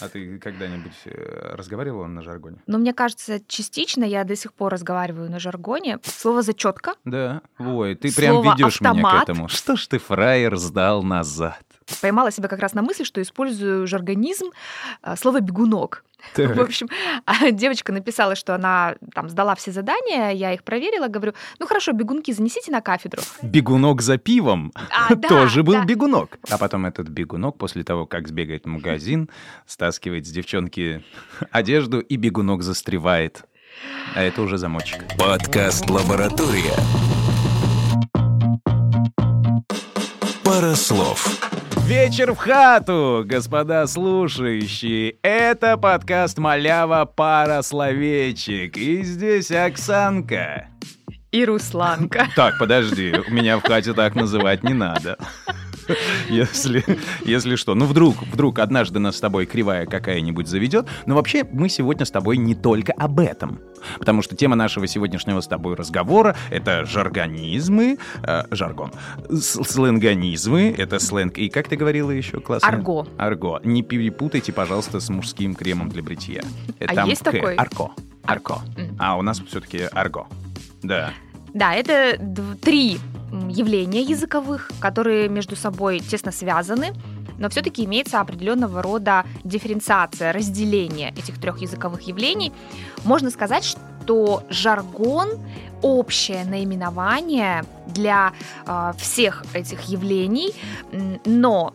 А ты когда-нибудь разговаривала на жаргоне? Ну, мне кажется, частично я до сих пор разговариваю на жаргоне. Слово «зачетка». Да. Ой, ты прям ведешь меня к этому. Что ж ты, фраер, сдал назад? Поймала себя как раз на мысли, что использую жаргонизм, слово «бегунок». Так. В общем, девочка написала, что она там сдала все задания, я их проверила, говорю, ну хорошо, бегунки занесите на кафедру. Бегунок за пивом тоже был бегунок. А потом этот бегунок после того, как сбегает в магазин, стаскивает с девчонки одежду, и бегунок застревает. А это уже замочек. Подкаст «Лаборатория». Пара слов. Вечер в хату, господа слушающие. Это подкаст «Малява Пара словечек». И здесь Оксанка. И Русланка. Так, подожди, меня в хате так называть не надо. Если что. Ну, вдруг однажды нас с тобой кривая какая-нибудь заведет. Но вообще мы сегодня с тобой не только об этом. Потому что тема нашего сегодняшнего с тобой разговора — это жаргонизмы, жаргон, сленгонизмы, это сленг. И как ты говорила еще классно? Арго. Арго. Не перепутайте, пожалуйста, с мужским кремом для бритья. А есть такой? Арко. Арко. А у нас все-таки арго. Да. Да, это три явления языковых, которые между собой тесно связаны, но все-таки имеется определенного рода дифференциация, разделение этих трех языковых явлений. Можно сказать, что жаргон – общее наименование для всех этих явлений, но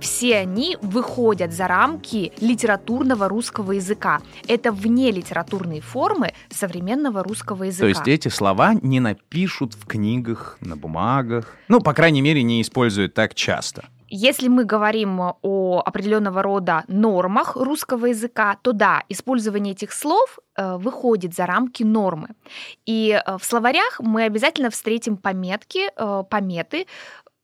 все они выходят за рамки литературного русского языка. Это внелитературные формы современного русского языка. То есть эти слова не напишут в книгах, на бумагах. Ну, по крайней мере, не используют так часто. Если мы говорим о определенного рода нормах русского языка, то да, использование этих слов выходит за рамки нормы. И в словарях мы обязательно встретим пометы,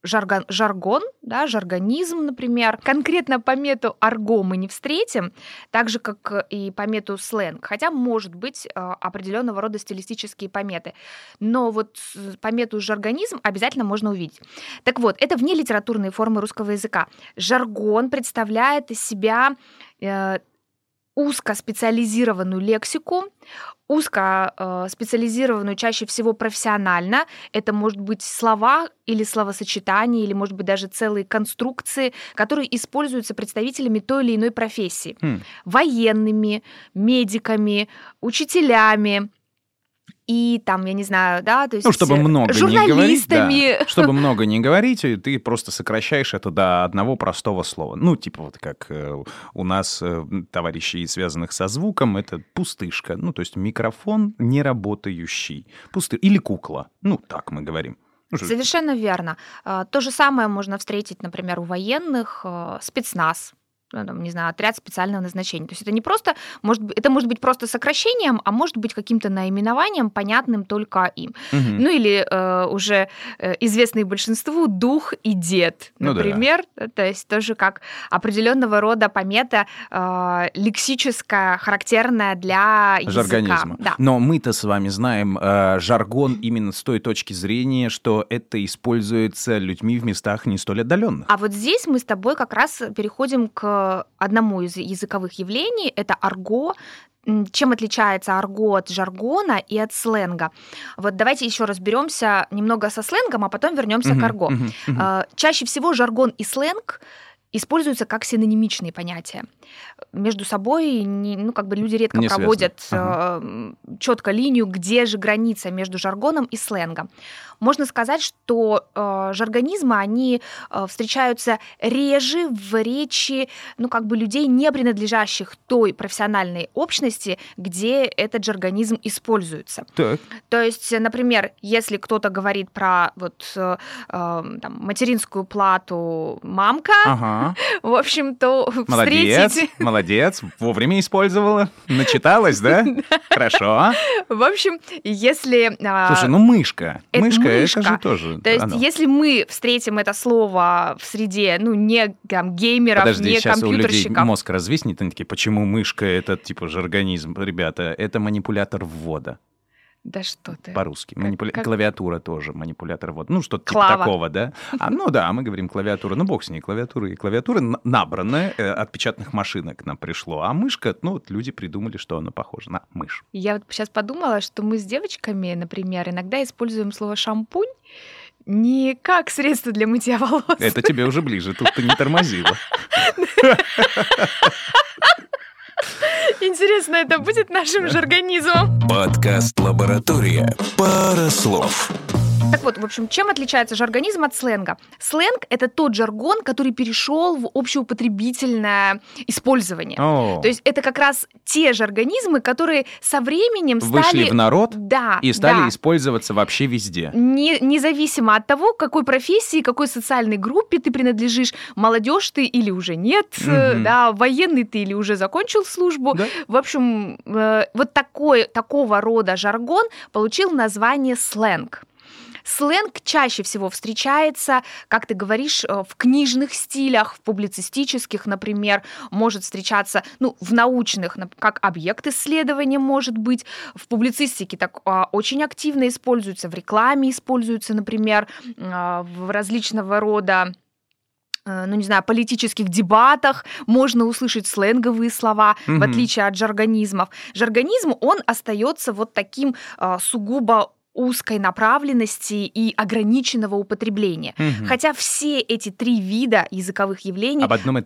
жаргон, да, жаргонизм, например. Конкретно помету арго мы не встретим, так же, как и помету сленг, хотя, может быть, определенного рода стилистические пометы. Но вот помету жаргонизм обязательно можно увидеть. Так вот, это внелитературные формы русского языка. Жаргон представляет из себя узкоспециализированную лексику, узкоспециализированную чаще всего профессионально. Это может быть слова или словосочетания, или, может быть, даже целые конструкции, которые используются представителями той или иной профессии. Военными, медиками, учителями. И там, я не знаю, да, то есть... Ну, чтобы много не говорить, да. Чтобы много не говорить, ты просто сокращаешь это до одного простого слова. Ну, типа вот как у нас товарищей, связанных со звуком, это пустышка. Ну, то есть микрофон неработающий. Или кукла. Ну, так мы говорим. Совершенно верно. То же самое можно встретить, например, у военных, спецназ. Не знаю, отряд специального назначения. То есть это не просто, это может быть просто сокращением, а может быть каким-то наименованием, понятным только им. Угу. Ну или уже известный большинству дух и дед, например. Ну, да. То есть тоже как определенного рода помета лексическая, характерная для языка. Жаргонизма. Да. Но мы-то с вами знаем жаргон именно с той точки зрения, что это используется людьми в местах не столь отдаленных. А вот здесь мы с тобой как раз переходим к одному из языковых явлений, это арго. Чем отличается арго от жаргона и от сленга? Вот давайте еще разберемся немного со сленгом, а потом вернемся к арго. Чаще всего жаргон и сленг используются как синонимичные понятия. Между собой люди редко не проводят четко линию, где же граница между жаргоном и сленгом. Можно сказать, что жаргонизмы, они встречаются реже в речи людей, не принадлежащих той профессиональной общности, где этот жаргонизм используется. Так. То есть, например, если кто-то говорит про материнскую плату «мамка», в общем-то, встретите... Молодец, вовремя использовала. Начиталась, да? Хорошо. В общем, если... Слушай, мышка. Мышка, это же тоже... То есть, если мы встретим это слово в среде, не геймеров, не компьютерщиков... Подожди, сейчас у людей мозг развиснет, они такие, почему мышка, это типа жаргонизм? Ребята, это манипулятор ввода. Да что ты. По-русски. Клавиатура тоже, манипулятор. Вот. Ну, что-то типа такого, да? Ну да, мы говорим клавиатура. Ну, бог с ней, клавиатура. И клавиатура набранная от печатных машинок нам пришло. А мышка, ну, вот люди придумали, что она похожа на мышь. Я вот сейчас подумала, что мы с девочками, например, иногда используем слово «шампунь» не как средство для мытья волос. Это тебе уже ближе, тут ты не тормозила. Интересно, это будет нашим же организмом? Подкаст «Лаборатория. Пара слов». Так вот, в общем, чем отличается жаргонизм от сленга? Сленг — это тот жаргон, который перешел в общеупотребительное использование. Oh. То есть это как раз те жаргонизмы, которые со временем стали... Вышли в народ и стали использоваться вообще везде. Независимо от того, к какой профессии, какой социальной группе ты принадлежишь, молодежь ты или уже нет, военный ты или уже закончил службу. Yeah. В общем, вот такого рода жаргон получил название сленг. Сленг чаще всего встречается, как ты говоришь, в книжных стилях, в публицистических, например, может встречаться, ну, в научных, как объект исследования, может быть, в публицистике так очень активно используется, в рекламе используется, например, в различного рода, ну, не знаю, политических дебатах можно услышать сленговые слова, в отличие от жаргонизмов. Жаргонизм, он остается вот таким сугубо узкой направленности и ограниченного употребления. Угу. Хотя все эти три вида языковых явлений... Об одном и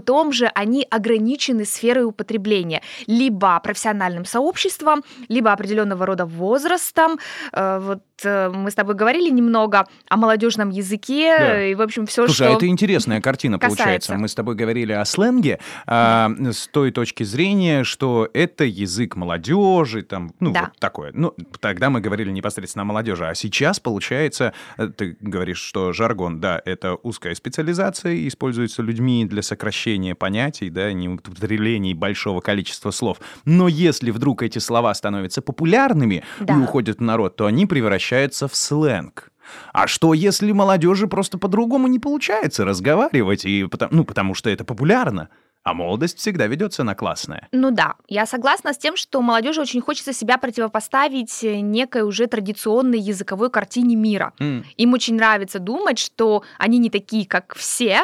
том же они ограничены сферой употребления. Либо профессиональным сообществом, либо определенного рода возрастом. Вот мы с тобой говорили немного о молодежном языке. Да. И, в общем, все, что это интересная картина получается. Мы с тобой говорили о сленге с той точки зрения, что это язык молодежи, там, ну, вот такое. Ну, тогда мы говорили непосредственно о молодежи, а сейчас, получается, ты говоришь, что жаргон, да, это узкая специализация, используется людьми для сокращения понятий, да, неупотреблений большого количества слов. Но если вдруг эти слова становятся популярными и уходят в народ, то они превращаются в сленг. А что, если молодежи просто по-другому не получается разговаривать, потому что это популярно? А молодость всегда ведется на классное. Ну да, я согласна с тем, что молодежи очень хочется себя противопоставить некой уже традиционной языковой картине мира. Им очень нравится думать, что они не такие, как все,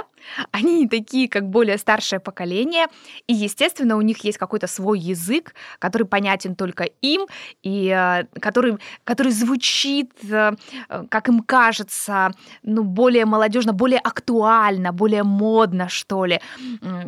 они не такие, как более старшее поколение, и, естественно, у них есть какой-то свой язык, который понятен только им, и который звучит, как им кажется, ну, более молодежно, более актуально, более модно, что ли.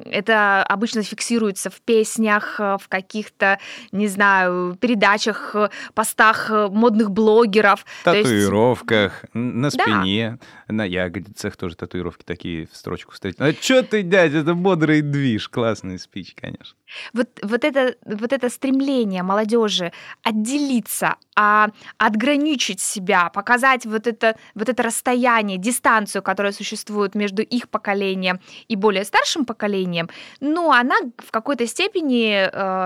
Это обычно фиксируется в песнях, в каких-то, не знаю, передачах, постах модных блогеров. Татуировках, на спине, на ягодицах тоже татуировки такие в строчку встретить. А что ты, дядя, это бодрый движ, классный спич, конечно. Вот это стремление молодежи отделиться, отграничить себя, показать вот это расстояние, дистанцию, которая существует между их поколением и более старшим поколением, но она в какой-то степени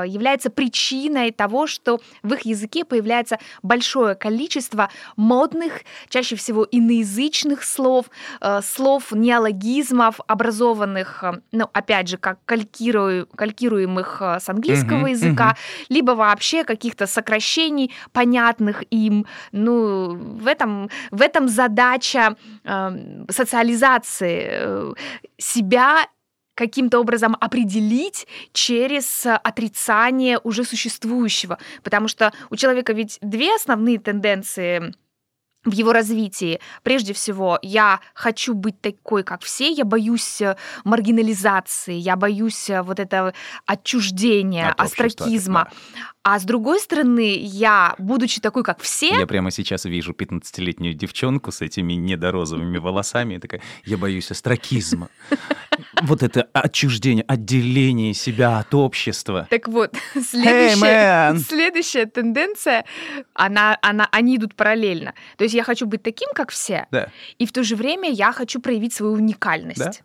является причиной того, что в их языке появляется большое количество модных, чаще всего иноязычных слов, слов неологизмов, образованных, ну, опять же, как калькируемых с английского языка, либо вообще каких-то сокращений, понятных им. Ну, в этом задача социализации себя каким-то образом определить через отрицание уже существующего. Потому что у человека ведь две основные тенденции в его развитии. Прежде всего, я хочу быть такой, как все, я боюсь маргинализации, я боюсь вот этого отчуждения, остракизма. А с другой стороны, я, будучи такой, как все... Я прямо сейчас вижу 15-летнюю девчонку с этими недорозовыми волосами, и такая, я боюсь остракизма. Вот это отчуждение, отделение себя от общества. Так вот, следующая тенденция, они идут параллельно. То есть я хочу быть таким, как все, и в то же время я хочу проявить свою уникальность.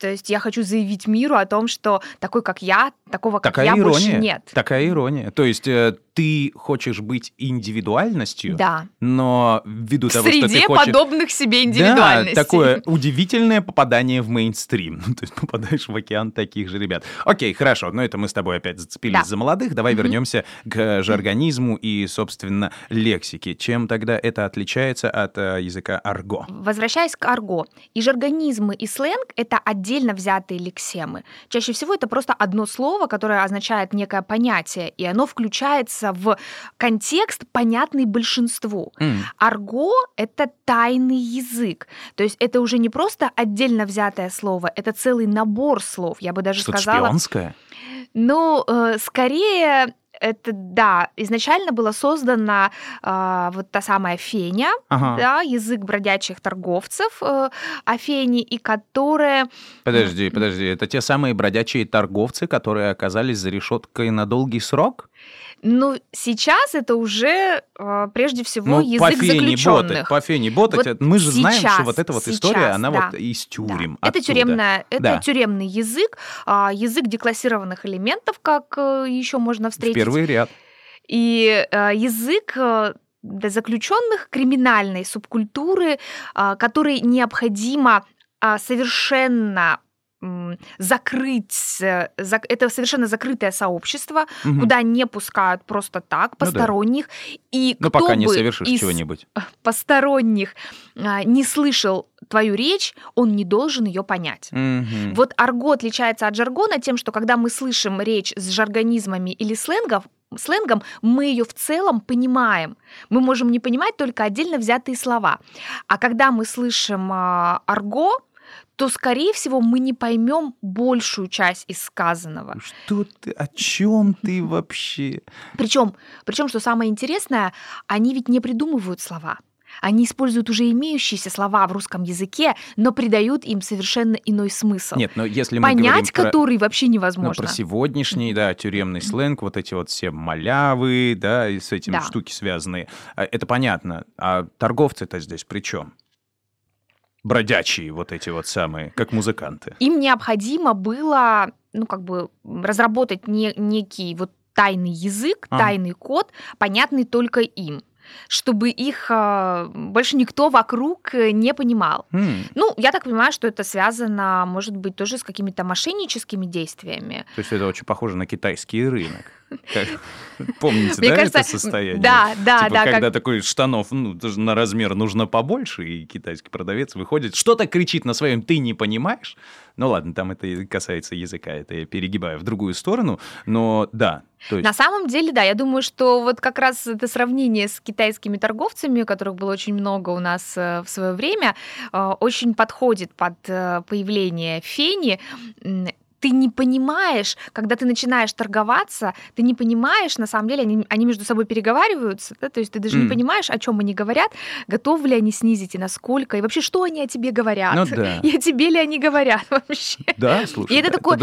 Да? То есть я хочу заявить миру о том, что такой, как я, такого, как я, больше нет. Такая ирония. То есть ты хочешь быть индивидуальностью, да, но ввиду того, что ты хочешь... Среди подобных себе индивидуальностей. Да, такое удивительное попадание в мейнстрим. То есть попадаешь в океан таких же ребят. Окей, хорошо, но это мы с тобой опять зацепились за молодых. Давай вернемся к жаргонизму и, собственно, лексике. Чем тогда это отличается от языка арго? Возвращаясь к арго. И жаргонизмы, и сленг — это отдельно взятые лексемы. Чаще всего это просто одно слово, которое означает некое понятие, и оно включается в контекст, понятный большинству. Арго — это тайный язык. То есть это уже не просто отдельно взятое слово, это целый набор слов. Я бы даже что-то сказала... шпионское? Ну, скорее... Это, да, изначально была создана вот та самая феня, да, язык бродячих торговцев о фене, и которые... Подожди, это те самые бродячие торговцы, которые оказались за решеткой на долгий срок? Ну, сейчас это уже, прежде всего, язык заключенных. По фене ботать, вот мы же сейчас знаем, что вот эта вот история, она вот из тюрем. Да. Это тюремный язык, язык деклассированных элементов, как еще можно встретить. Первый ряд. И язык заключенных криминальной субкультуры, который необходимо совершенно закрыть. Это совершенно закрытое сообщество, куда не пускают просто так посторонних. И кто пока не совершишь чего-нибудь. Посторонних не слышал твою речь, он не должен ее понять. Вот арго отличается от жаргона тем, что когда мы слышим речь с жаргонизмами или сленгом, мы ее в целом понимаем. Мы можем не понимать только отдельно взятые слова. А когда мы слышим арго, то, скорее всего, мы не поймем большую часть из сказанного. Что ты, о чем ты вообще? Причем, что самое интересное, они ведь не придумывают слова. Они используют уже имеющиеся слова в русском языке, но придают им совершенно иной смысл. Нет, но если мы понять который вообще невозможно. Про сегодняшний, тюремный сленг, вот эти вот все малявы, и с этим штуки связанные, это понятно. А торговцы-то здесь при чем? Бродячие вот эти вот самые, как музыканты. Им необходимо было, разработать некий вот тайный язык, тайный код, понятный только им, чтобы их больше никто вокруг не понимал. Я так понимаю, что это связано, может быть, тоже с какими-то мошенническими действиями. То есть это очень похоже на китайский рынок. Помните, это состояние? Да. Когда такой штанов на размер нужно побольше, и китайский продавец выходит, что-то кричит на своем «ты не понимаешь». Ну ладно, там это касается языка, это я перегибаю в другую сторону, но да. То есть... На самом деле, да, я думаю, что вот как раз это сравнение с китайскими торговцами, которых было очень много у нас в свое время, очень подходит под появление фени. Ты не понимаешь, когда ты начинаешь торговаться, ты не понимаешь, на самом деле, они между собой переговариваются, то есть ты даже не понимаешь, о чем они говорят, готовы ли они снизить и насколько, и вообще, что они о тебе говорят, и о тебе ли они говорят вообще. Да, слушай, это такое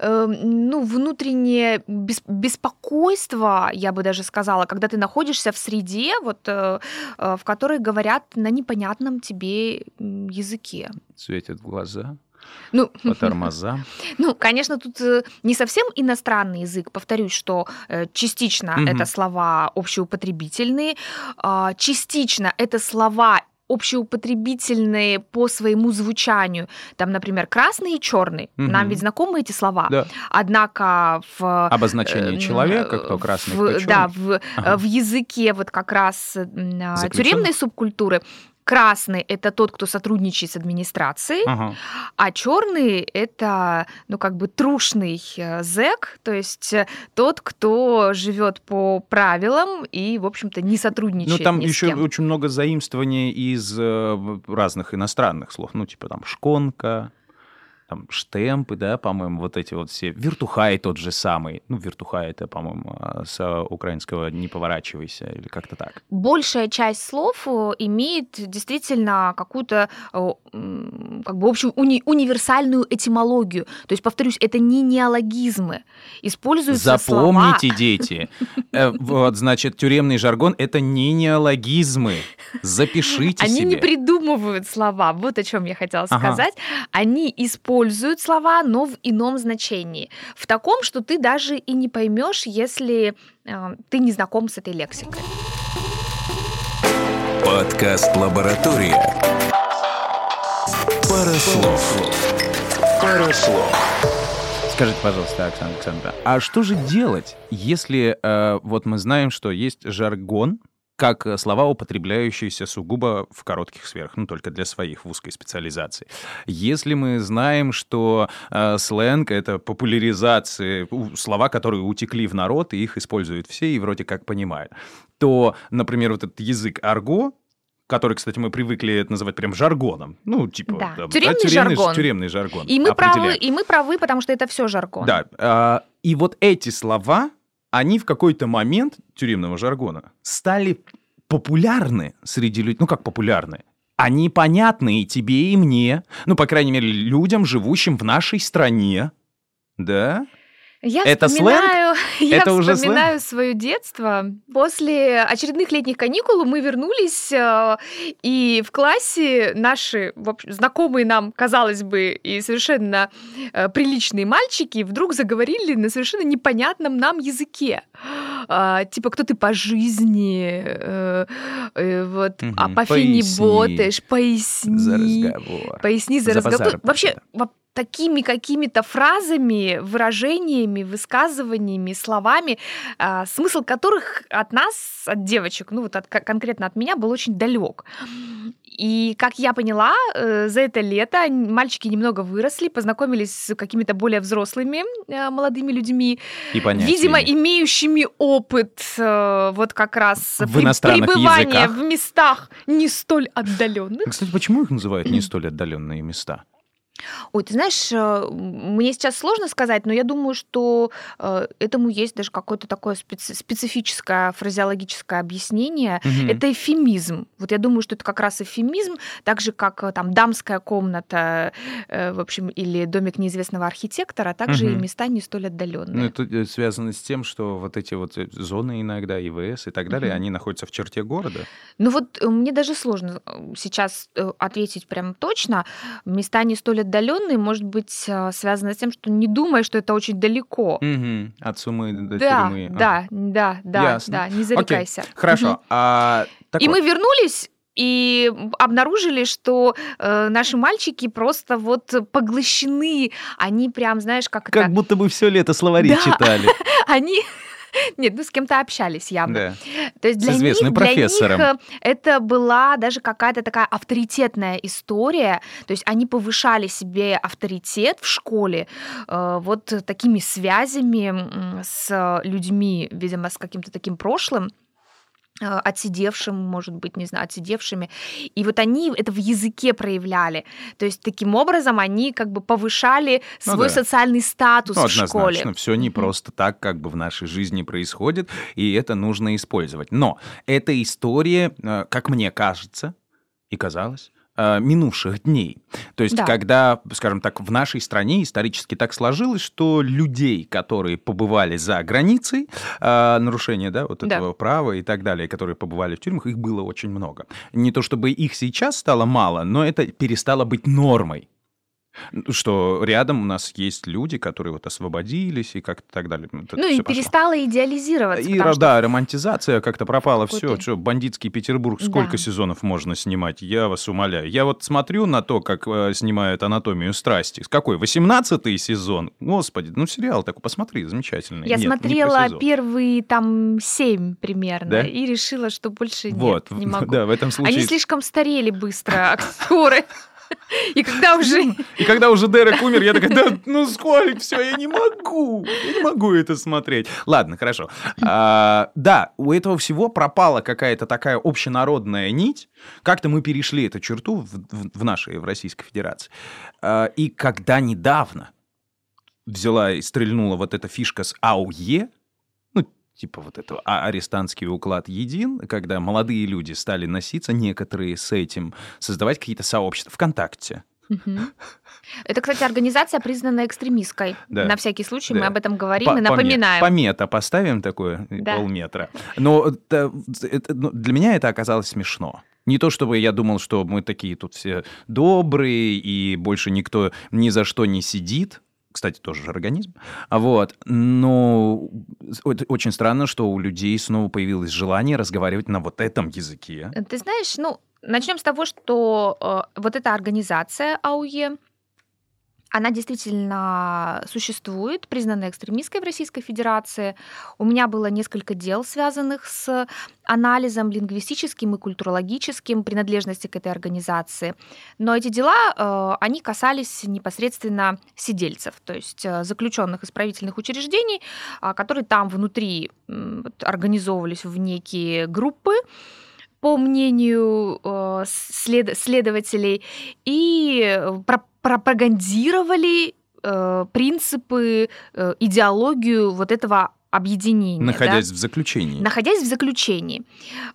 внутреннее беспокойство, я бы даже сказала, когда ты находишься в среде, в которой говорят на непонятном тебе языке. Светят глаза. По тормозам. Конечно, тут не совсем иностранный язык. Повторюсь, что частично это слова общеупотребительные, частично это слова общеупотребительные по своему звучанию. Там, например, красный и черный. Нам ведь знакомы эти слова. Да. Однако в... Обозначение человека, кто красный, кто черный. Да, в языке вот как раз тюремной субкультуры красный – это тот, кто сотрудничает с администрацией, а черный – это, трушный зэк, то есть тот, кто живет по правилам и, в общем-то, не сотрудничает там ни с кем. Еще очень много заимствований из разных иностранных слов, типа там «шконка». там штемпы, да, по-моему, вот эти вот все. Вертухай тот же самый. Ну, вертухай это, по-моему, с украинского «не поворачивайся» или как-то так. Большая часть слов имеет действительно какую-то как бы общую универсальную этимологию. То есть, повторюсь, это не неологизмы. Используются слова... Запомните, дети. Вот, значит, тюремный жаргон — это не неологизмы. Запишите себе. Они не придумывают слова. Вот о чем я хотела сказать. Они используют слова, но в ином значении. В таком, что ты даже и не поймешь, если ты не знаком с этой лексикой. Подкаст «Лаборатория». Пара слов. Пара слов. Скажите, пожалуйста, Оксана Александровна, а что же делать, если вот мы знаем, что есть жаргон, как слова, употребляющиеся сугубо в коротких сферах, ну, только для своих, в узкой специализации. Если мы знаем, что сленг — это популяризация, слова, которые утекли в народ, и их используют все, и вроде как понимают, то, например, вот этот язык арго, который, кстати, мы привыкли это называть прям жаргоном. Ну, типа... Да. Да, тюремный жаргон. И мы правы, потому что это все жаргон. Да. И вот эти слова... они в какой-то момент тюремного жаргона стали популярны среди людей. Ну, как популярны? Они понятны и тебе, и мне. Ну, по крайней мере, людям, живущим в нашей стране. Да? Я вспоминаю свое детство. После очередных летних каникул мы вернулись, и в классе наши знакомые нам, казалось бы, и совершенно приличные мальчики вдруг заговорили на совершенно непонятном нам языке. Типа, кто ты по жизни, а по фени ботаешь, поясни за разговор. Вообще, такими какими-то фразами, выражениями, высказываниями, словами, смысл которых от нас, от девочек, конкретно от меня, был очень далек. И, как я поняла, за это лето мальчики немного выросли, познакомились с какими-то более взрослыми молодыми людьми, видимо, имеющими опыт вот как раз пребывания в местах не столь отдаленных. Кстати, почему их называют не столь отдаленные места? Ой, ты знаешь, мне сейчас сложно сказать, но я думаю, что этому есть даже какое-то такое специфическое фразеологическое объяснение. Угу. Это эвфемизм. Вот я думаю, что это как раз эвфемизм, так же, как там дамская комната, в общем, или домик неизвестного архитектора, также и места не столь отдаленные. Ну, это связано с тем, что вот эти вот зоны иногда, ИВС и так далее, они находятся в черте города. Ну вот мне даже сложно сейчас ответить прям точно. Места не столь отдаленные, может быть, связано с тем, что не думай, что это очень далеко. Угу. От сумы до тюрьмы. Да, не зарекайся. Окей. Хорошо. Мы вернулись и обнаружили, что наши мальчики просто вот поглощены, они прям, знаешь, как это... Как будто бы все лето словари читали. Они... Нет, с кем-то общались явно. Да. То есть для них это была даже какая-то такая авторитетная история. То есть они повышали себе авторитет в школе вот такими связями с людьми, видимо, с каким-то таким прошлым, отсидевшими. И вот они это в языке проявляли. То есть таким образом они как бы повышали свой социальный статус в школе. Однозначно, все не просто так как бы в нашей жизни происходит, и это нужно использовать. Но эта история, как мне кажется, и казалось, минувших дней. То есть, когда, скажем так, в нашей стране исторически так сложилось, что людей, которые побывали за границей, нарушение этого права и так далее, которые побывали в тюрьмах, их было очень много. Не то чтобы их сейчас стало мало, но это перестало быть нормой. Что рядом у нас есть люди, которые вот освободились и как-то так далее. Перестало идеализироваться. Романтизация как-то пропала. Что, бандитский Петербург, сколько сезонов можно снимать? Я вас умоляю. Я вот смотрю на то, как снимают «Анатомию страсти». Какой? 18-й сезон? Господи, сериал такой, посмотри, замечательный. Я смотрела первые 7 примерно, да? И решила, что больше не могу. Да, в этом случае... Они слишком старели быстро, актеры. И когда уже Дерек умер, я такая, да ну сколько, все, я не могу это смотреть. Ладно, хорошо. Да, у этого всего пропала какая-то такая общенародная нить. Как-то мы перешли эту черту в Российской Федерации. И когда недавно взяла и стрельнула вот эта фишка с АУЕ, типа вот этого арестантский уклад един, когда молодые люди стали носиться, некоторые с этим, создавать какие-то сообщества ВКонтакте. Это, кстати, организация, признанная экстремистской. Да. На всякий случай мы об этом говорим и напоминаем. Помета поставим такое, полметра. Но для меня это оказалось смешно. Не то чтобы я думал, что мы такие тут все добрые, и больше никто ни за что не сидит. Кстати, тоже же организм. Вот. Но очень странно, что у людей снова появилось желание разговаривать на вот этом языке. Ты знаешь, начнем с того, что вот эта организация АУЕ, она действительно существует, признанная экстремистской в Российской Федерации. У меня было несколько дел, связанных с анализом лингвистическим и культурологическим принадлежности к этой организации. Но эти дела, они касались непосредственно сидельцев, то есть заключенных исправительных учреждений, которые там внутри организовывались в некие группы, по мнению следователей, и пропагандировали принципы, идеологию вот этого объединения. Находясь в заключении.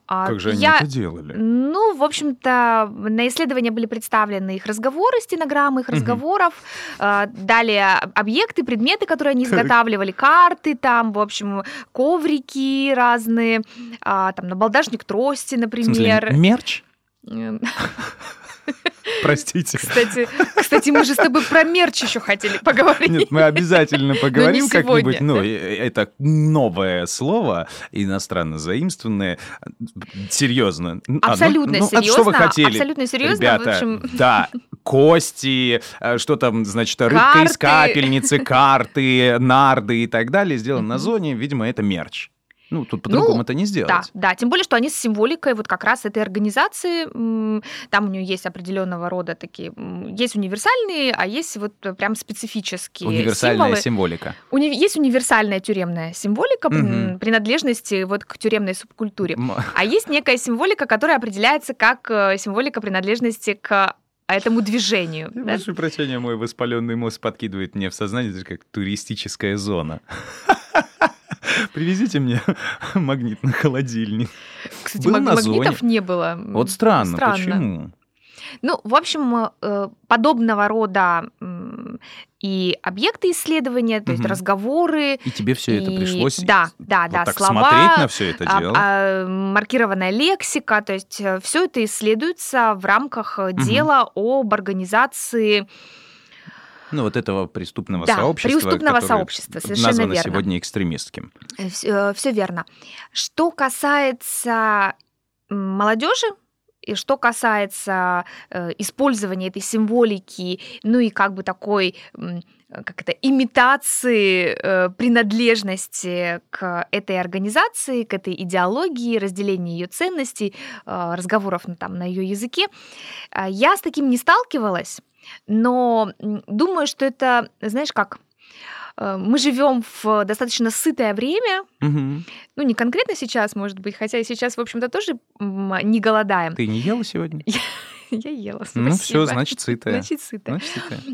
Как же они это делали? В общем-то, на исследование были представлены их разговоры, стенограммы их разговоров, далее объекты, предметы, которые они изготавливали, карты там, в общем, коврики разные, там набалдашник трости, например. В смысле, мерч? Простите. Кстати, мы же с тобой про мерч еще хотели поговорить. Нет, мы обязательно поговорим как-нибудь. Это новое слово, иностранно заимствованное. Серьезно. Абсолютно серьезно. Что вы хотели? Абсолютно серьезно. Ребята, в общем... Да, кости, что там, значит, рыбка из капельницы, карты, нарды и так далее сделано на зоне. Видимо, это мерч. Тут по-другому это не сделать. Да, тем более, что они с символикой вот как раз этой организации, там у нее есть определенного рода такие, есть универсальные, а есть вот прям специфические универсальная символы. Символика. Есть универсальная тюремная символика принадлежности вот к тюремной субкультуре, а есть некая символика, которая определяется как символика принадлежности к этому движению. Прошу прощения, мой воспаленный мозг подкидывает мне в сознание, как туристическая зона. Привезите мне магнит на холодильник. Кстати, магнитов не было. Вот странно. Почему? В общем, подобного рода и объекты исследования, то есть разговоры. И тебе все это пришлось так слова, смотреть на все это дело. Маркированная лексика, то есть все это исследуется в рамках дела об организации... вот этого преступного сообщества, преступного сообщества, совершенно названо верно. Сегодня экстремистским. Все верно. Что касается молодежи и что касается использования этой символики, и как бы такой, как это, имитации принадлежности к этой организации, к этой идеологии, разделения ее ценностей, разговоров там на ее языке, я с таким не сталкивалась. Но думаю, что это, знаешь как, мы живем в достаточно сытое время, не конкретно сейчас, может быть, хотя и сейчас, в общем-то, тоже не голодаем. Ты не ела сегодня? Я ела, спасибо. Все, значит, сытое.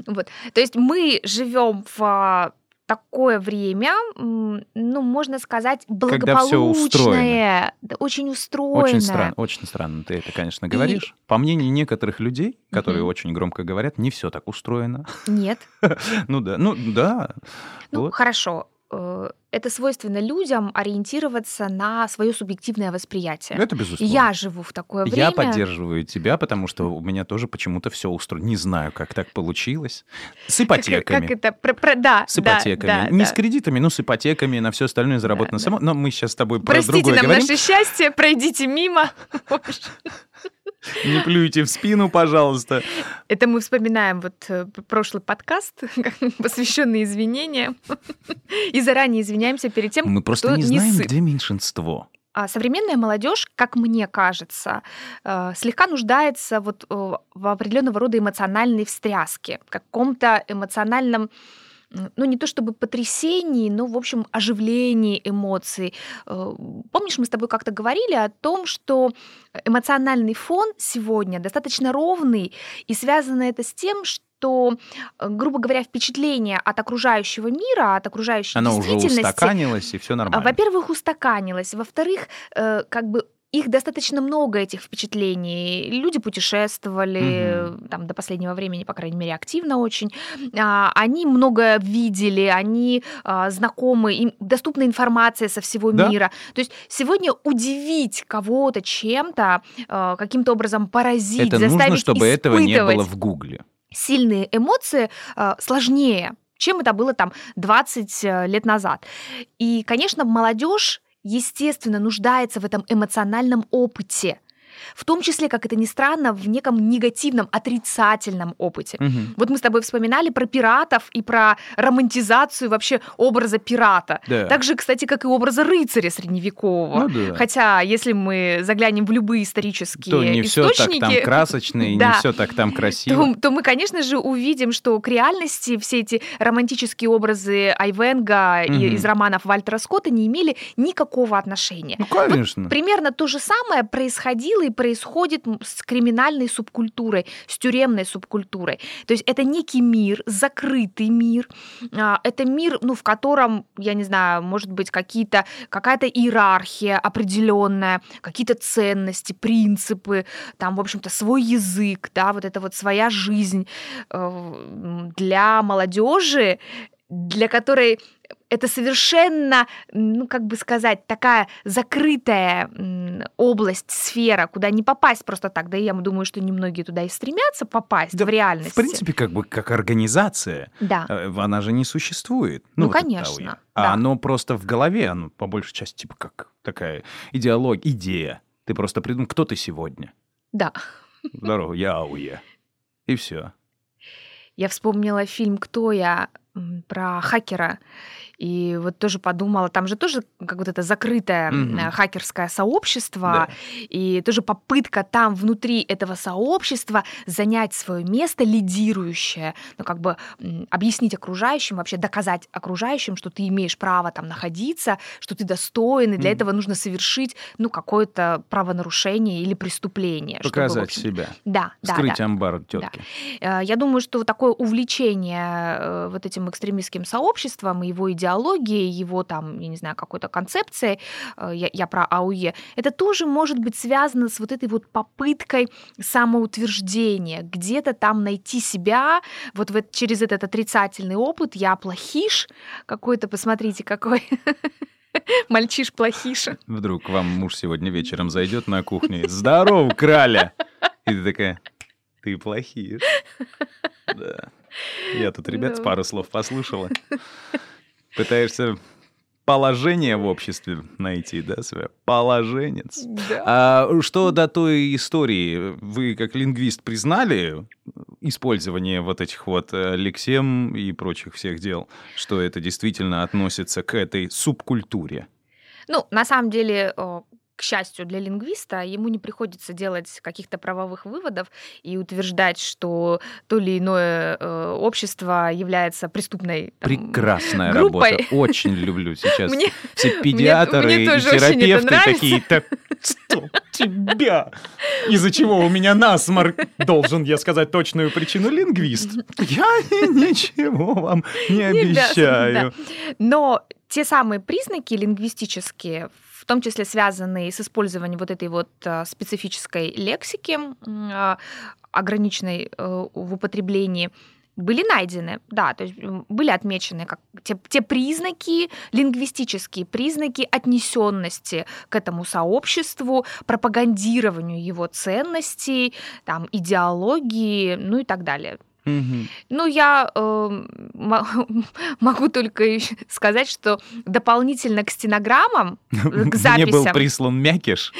Вот. То есть мы живем в такое время, можно сказать, благополучное, очень устроенное. Очень странно ты это, конечно, говоришь. По мнению некоторых людей, которые очень громко говорят, не все так устроено. Нет. Ну да. Хорошо. Это свойственно людям ориентироваться на свое субъективное восприятие. Это безусловно. Я живу в такое время. Я поддерживаю тебя, потому что у меня тоже почему-то все устроено. Не знаю, как так получилось. С ипотеками. Как это? С ипотеками. Не с кредитами, но с ипотеками, на все остальное заработано само. Но мы сейчас с тобой про другое говорим. Простите нам наше счастье, пройдите мимо. Не плюйте в спину, пожалуйста. Это мы вспоминаем вот прошлый подкаст, посвященный извинениям. И заранее извиняемся перед тем, кто не сыт. Мы просто не знаем, где меньшинство. А современная молодежь, как мне кажется, слегка нуждается вот в определенного рода эмоциональной встряске, в каком-то эмоциональном, ну, не то чтобы потрясении, но, в общем, оживлении эмоций. Помнишь, мы с тобой как-то говорили о том, что эмоциональный фон сегодня достаточно ровный, и связано это с тем, что, грубо говоря, впечатление от окружающего мира, от окружающей действительности... Оно уже устаканилось, и все нормально. Во-первых, устаканилось. Во-вторых, как бы их достаточно много, этих впечатлений. Люди путешествовали, там, до последнего времени, по крайней мере, активно очень. Они много видели, они знакомы, им доступна информация со всего мира. То есть сегодня удивить кого-то чем-то, каким-то образом поразить, это заставить нужно, чтобы испытывать. Этого не было в Гугле. Сильные эмоции сложнее, чем это было там 20 лет назад. И, конечно, молодежь, естественно, нуждается в этом эмоциональном опыте, в том числе, как это ни странно, в неком негативном, отрицательном опыте. Угу. Вот мы с тобой вспоминали про пиратов и про романтизацию вообще образа пирата. Да. Так же, кстати, как и образа рыцаря средневекового. Ну, да. Хотя, если мы заглянем в любые исторические источники... То не все так там красочно и не все так там красиво. То мы, конечно же, увидим, что к реальности все эти романтические образы Айвенго из романов Вальтера Скотта не имели никакого отношения. Ну, конечно. Вот примерно то же самое происходило и происходит с криминальной субкультурой, с тюремной субкультурой. То есть это некий мир, закрытый мир. Это мир, ну, в котором, я не знаю, может быть, какая-то иерархия определенная, какие-то ценности, принципы, там, в общем-то, свой язык, да, вот это вот своя жизнь для молодежи, для которой это совершенно, ну, как бы сказать, такая закрытая область, сфера, куда не попасть просто так. Да и я думаю, что немногие туда и стремятся попасть, да, в реальности. В принципе, как бы как организация, да, она же не существует. Ну, вот конечно. А да, оно просто в голове, оно по большей части типа как такая идеология, идея. Ты просто придумал, кто ты сегодня. Да. Здорово, я АУЕ. И все. Я вспомнила фильм «Кто я» про хакера, и вот тоже подумала, там же тоже как вот это закрытое хакерское сообщество, да, и тоже попытка там внутри этого сообщества занять свое место лидирующее, ну как бы объяснить окружающим, вообще доказать окружающим, что ты имеешь право там находиться, что ты достоин, и для этого нужно совершить, ну, какое-то правонарушение или преступление. Показать, чтобы, в общем, себя. Да, вскрыть, да, амбар тетки. Да. Я думаю, что такое увлечение вот этим экстремистским сообществом и его идеологией, его там, я не знаю, какой-то концепцией, я про АУЕ, это тоже может быть связано с вот этой вот попыткой самоутверждения, где-то там найти себя, вот через этот отрицательный опыт, я плохиш какой-то, посмотрите, какой... Мальчиш-плохиша. Вдруг вам муж сегодня вечером зайдет на кухню и: «Здорово, краля!» И ты такая: «Ты плохиш». Да. Я тут ребят с пару слов послушала. Пытаешься положение в обществе найти, да, свое? Положенец. Да. А что до той истории? Вы, как лингвист, признали использование вот этих вот лексем и прочих всех дел, что это действительно относится к этой субкультуре? Ну, на самом деле... К счастью для лингвиста, ему не приходится делать каких-то правовых выводов и утверждать, что то или иное общество является преступной прекрасная группой. Работа. Очень люблю сейчас. Все педиатры и терапевты такие: «Так что тебя? Из-за чего у меня насморк?» Должен я сказать точную причину: лингвист. Я ничего вам не обещаю. Но те самые признаки лингвистические, в том числе связанные с использованием вот этой вот специфической лексики, ограниченной в употреблении, были найдены, да, то есть были отмечены как те признаки, лингвистические признаки отнесенности к этому сообществу, пропагандированию его ценностей, там, идеологии, ну и так далее. Угу. Ну, я могу только сказать, что дополнительно к стенограммам, к записям... Мне был прислан мякиш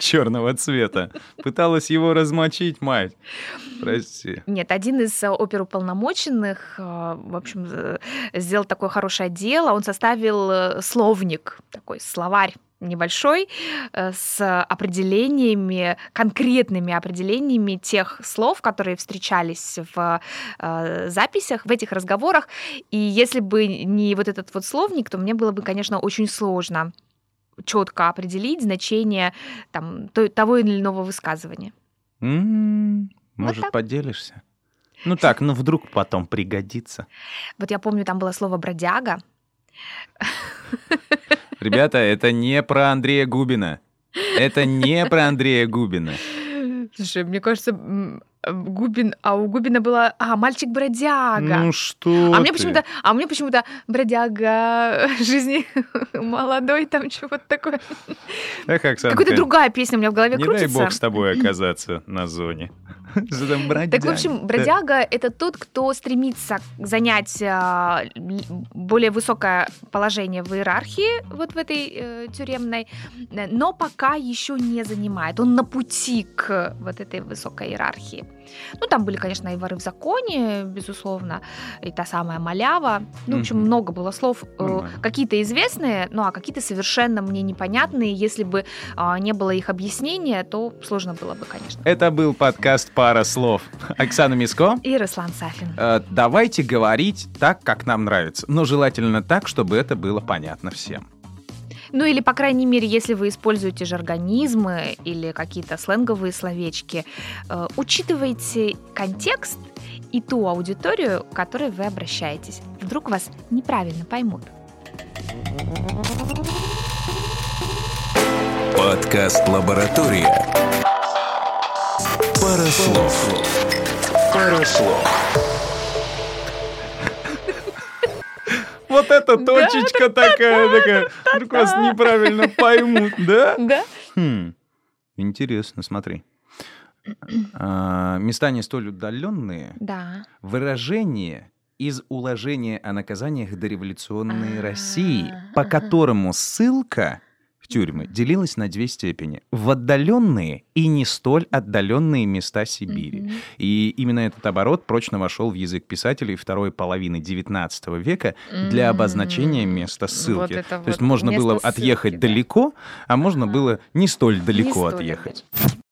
черного цвета. Пыталась его размочить, мать. Прости. Нет, один из оперуполномоченных, в общем, сделал такое хорошее дело. Он составил словник, такой словарь небольшой, с определениями, конкретными определениями тех слов, которые встречались в записях, в этих разговорах. И если бы не вот этот вот словник, то мне было бы, конечно, очень сложно четко определить значение там, того или иного высказывания. Может, вот поделишься? Ну так, ну вдруг потом пригодится. Вот я помню, там было слово «бродяга». Ребята, это не про Андрея Губина. Это не про Андрея Губина. Слушай, мне кажется, Губин, а у Губина было «мальчик-бродяга». Ну что ты? А мне почему-то бродяга жизни молодой, там чего-то такое. Эх, Оксанка, какая-то другая песня у меня в голове крутится. Не дай бог с тобой оказаться на зоне. Так, в общем, бродяга — это тот, кто стремится занять более высокое положение в иерархии, вот в этой тюремной, но пока еще не занимает. Он на пути к вот этой высокой иерархии. Ну, там были, конечно, и воры в законе, безусловно, и та самая малява. Ну, в общем, много было слов. Какие-то известные, ну, а какие-то совершенно мне непонятные. Если бы не было их объяснения, то сложно было бы, конечно. Это был подкаст «Пара слов». Оксана Миско и Руслан Сафин. Давайте говорить так, как нам нравится. Но желательно так, чтобы это было понятно всем. Ну или, по крайней мере, если вы используете жаргонизмы или какие-то сленговые словечки, учитывайте контекст и ту аудиторию, к которой вы обращаетесь. Вдруг вас неправильно поймут. Подкаст «Лаборатория». Пара слов. Пара слов. Вот эта точечка такая, вдруг вас неправильно поймут, да? Да. Интересно, смотри. Места не столь удаленные. Да. Выражение из уложения о наказаниях дореволюционной России, по которому ссылка в тюрьмы делилась на две степени: в отдаленные и не столь отдаленные места Сибири. И именно этот оборот прочно вошел в язык писателей второй половины XIX века для обозначения места ссылки. Вот то есть можно было отъехать далеко, а можно было не столь далеко отъехать.